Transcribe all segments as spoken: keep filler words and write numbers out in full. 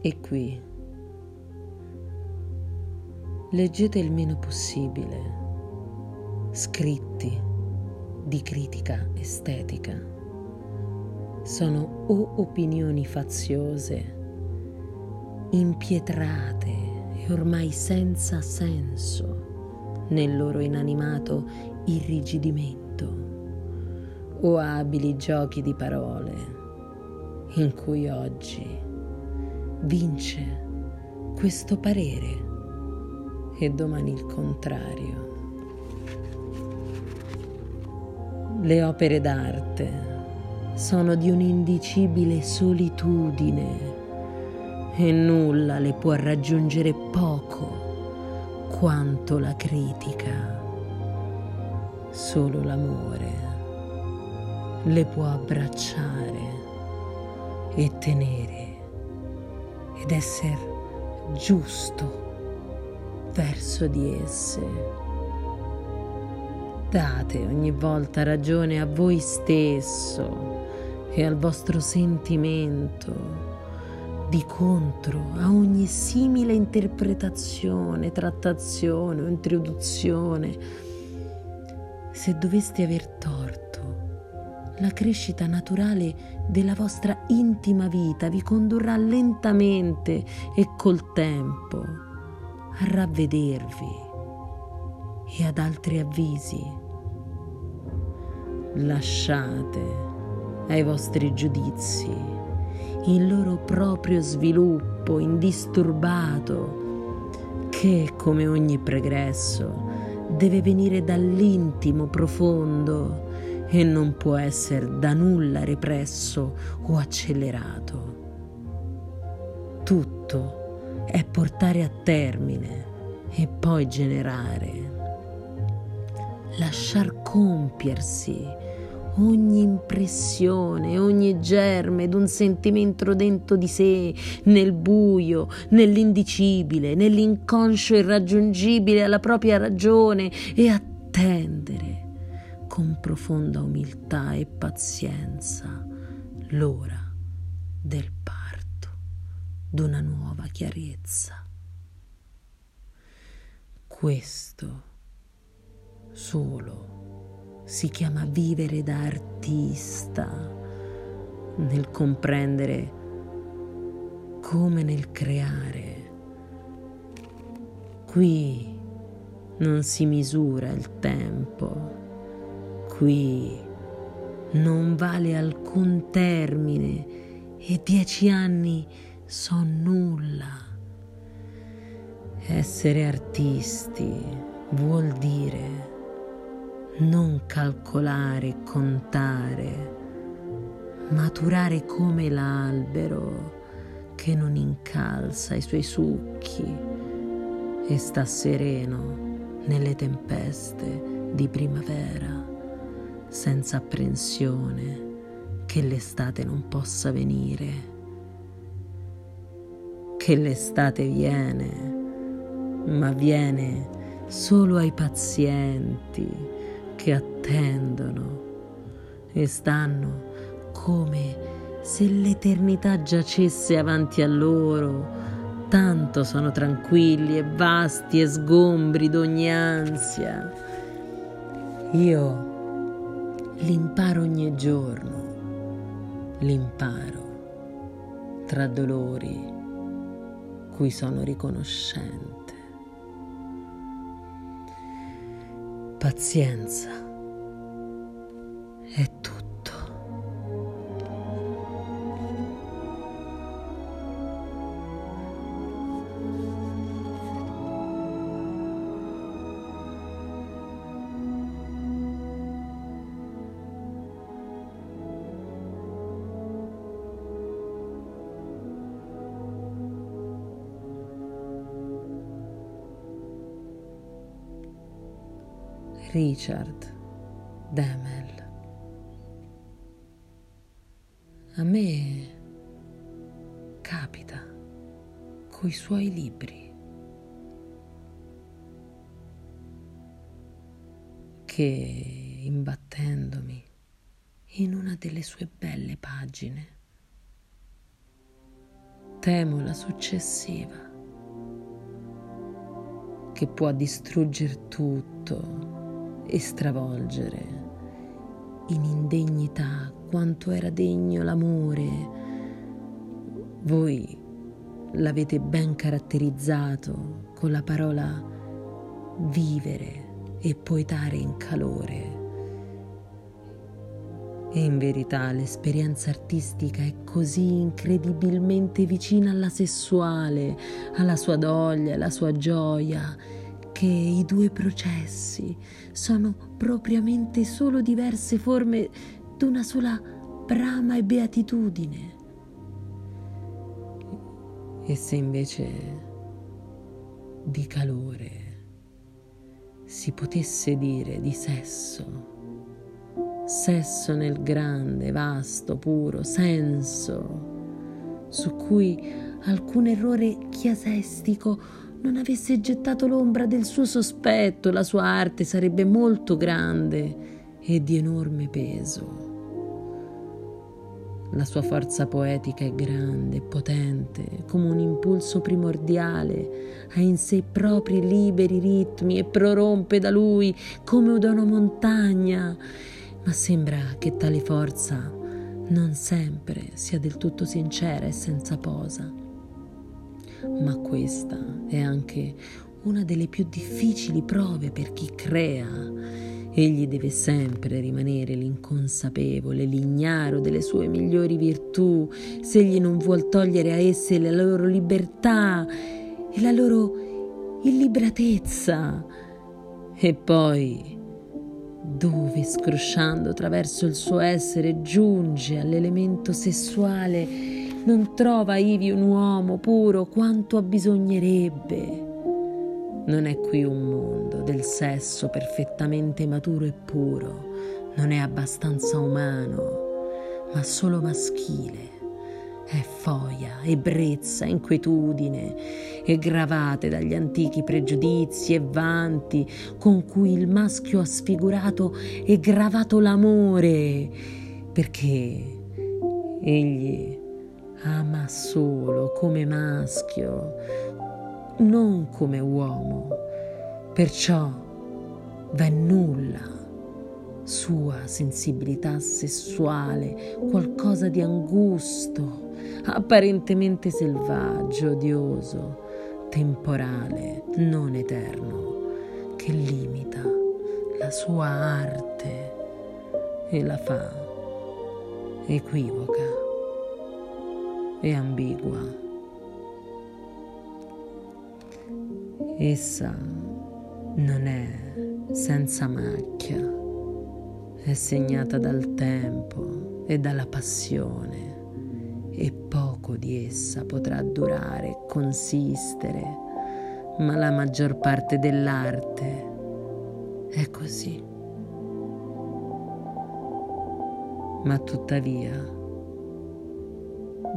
è qui. Leggete il meno possibile scritti di critica estetica. Sono o opinioni faziose, impietrate e ormai senza senso nel loro inanimato irrigidimento, o abili giochi di parole in cui oggi vince questo parere e domani il contrario. Le opere d'arte sono di un'indicibile solitudine e nulla le può raggiungere poco quanto la critica. Solo l'amore le può abbracciare e tenere ed essere giusto verso di esse. Date ogni volta ragione a voi stesso e al vostro sentimento, di contro a ogni simile interpretazione, trattazione o introduzione. Se doveste aver torto, la crescita naturale della vostra intima vita vi condurrà lentamente e col tempo a ravvedervi e ad altri avvisi. Lasciate ai vostri giudizi il loro proprio sviluppo indisturbato, che, come ogni pregresso, deve venire dall'intimo profondo e non può essere da nulla represso o accelerato. Tutto è portare a termine e poi generare, lasciar compiersi ogni impressione, ogni germe d'un sentimento dentro di sé, nel buio, nell'indicibile, nell'inconscio irraggiungibile alla propria ragione, e attendere con profonda umiltà e pazienza l'ora del parto d'una nuova chiarezza. Questo solo si chiama vivere da artista, nel comprendere come nel creare. Qui non si misura il tempo, qui non vale alcun termine e dieci anni so nulla. Essere artisti vuol dire non calcolare e contare, maturare come l'albero che non incalza i suoi succhi e sta sereno nelle tempeste di primavera, senza apprensione che l'estate non possa venire. Che l'estate viene, ma viene solo ai pazienti che attendono e stanno come se l'eternità giacesse avanti a loro, tanto sono tranquilli e vasti e sgombri d'ogni ansia. Io l'imparo ogni giorno, l'imparo tra dolori cui sono riconoscente. Pazienza è tutto. Richard Demel. A me capita coi suoi libri che, imbattendomi in una delle sue belle pagine, temo la successiva, che può distruggere tutto e stravolgere in indegnità quanto era degno l'amore. Voi l'avete ben caratterizzato con la parola vivere e poetare in calore. E in verità l'esperienza artistica è così incredibilmente vicina alla sessuale, alla sua doglia, alla sua gioia, che i due processi sono propriamente solo diverse forme d'una sola brama e beatitudine. E se invece di calore si potesse dire di sesso, sesso nel grande, vasto, puro senso, su cui alcun errore chiasestico non avesse gettato l'ombra del suo sospetto, la sua arte sarebbe molto grande e di enorme peso. La sua forza poetica è grande e potente, come un impulso primordiale, ha in sé i propri liberi ritmi e prorompe da lui come da una montagna. Ma sembra che tale forza non sempre sia del tutto sincera e senza posa. Ma questa è anche una delle più difficili prove per chi crea. Egli deve sempre rimanere l'inconsapevole, l'ignaro delle sue migliori virtù, se egli non vuol togliere a esse la loro libertà e la loro illibratezza. E poi, dove scrosciando attraverso il suo essere giunge all'elemento sessuale, non trova ivi un uomo puro quanto abbisognerebbe. Non è qui un mondo del sesso perfettamente maturo e puro, non è abbastanza umano, ma solo maschile. È foia, ebbrezza, inquietudine, e gravate dagli antichi pregiudizi e vanti con cui il maschio ha sfigurato e gravato l'amore, perché egli ama solo come maschio, non come uomo, perciò va nulla sua sensibilità sessuale, qualcosa di angusto, apparentemente selvaggio, odioso, temporale, non eterno, che limita la sua arte e la fa equivoca e ambigua. Essa non è senza macchia, è segnata dal tempo e dalla passione, e poco di essa potrà durare e consistere, ma la maggior parte dell'arte è così. Ma tuttavia,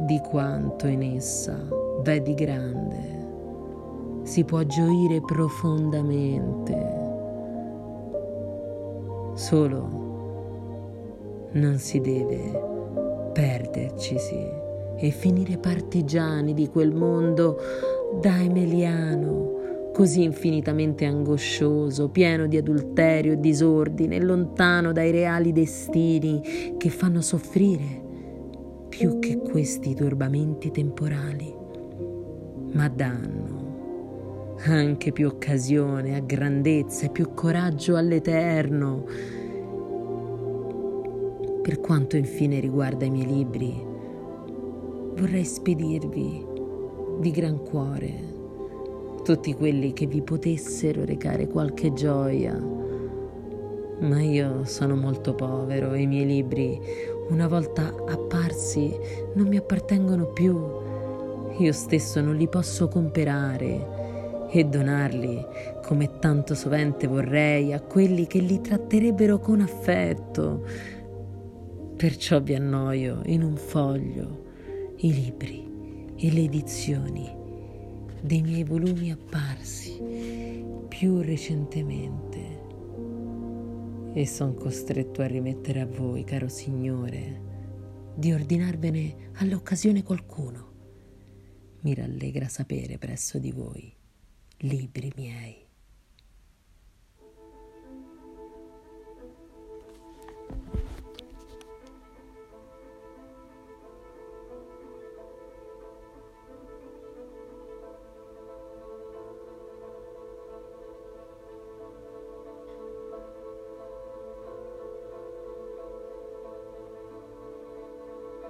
di quanto in essa v'è di grande, si può gioire profondamente. Solo non si deve perdercisi e finire partigiani di quel mondo daemeliano, così infinitamente angoscioso, pieno di adulterio e disordine, lontano dai reali destini che fanno soffrire più che questi turbamenti temporali, ma danno anche più occasione a grandezza e più coraggio all'eterno. Per quanto infine riguarda i miei libri, vorrei spedirvi di gran cuore tutti quelli che vi potessero recare qualche gioia, ma io sono molto povero e i miei libri, una volta apparsi, non mi appartengono più. Io stesso non li posso comprare e donarli, come tanto sovente vorrei, a quelli che li tratterebbero con affetto. Perciò vi annoio in un foglio i libri e le edizioni dei miei volumi apparsi più recentemente, e son costretto a rimettere a voi, caro Signore, di ordinarvene all'occasione qualcuno, mi rallegra sapere presso di voi, libri miei.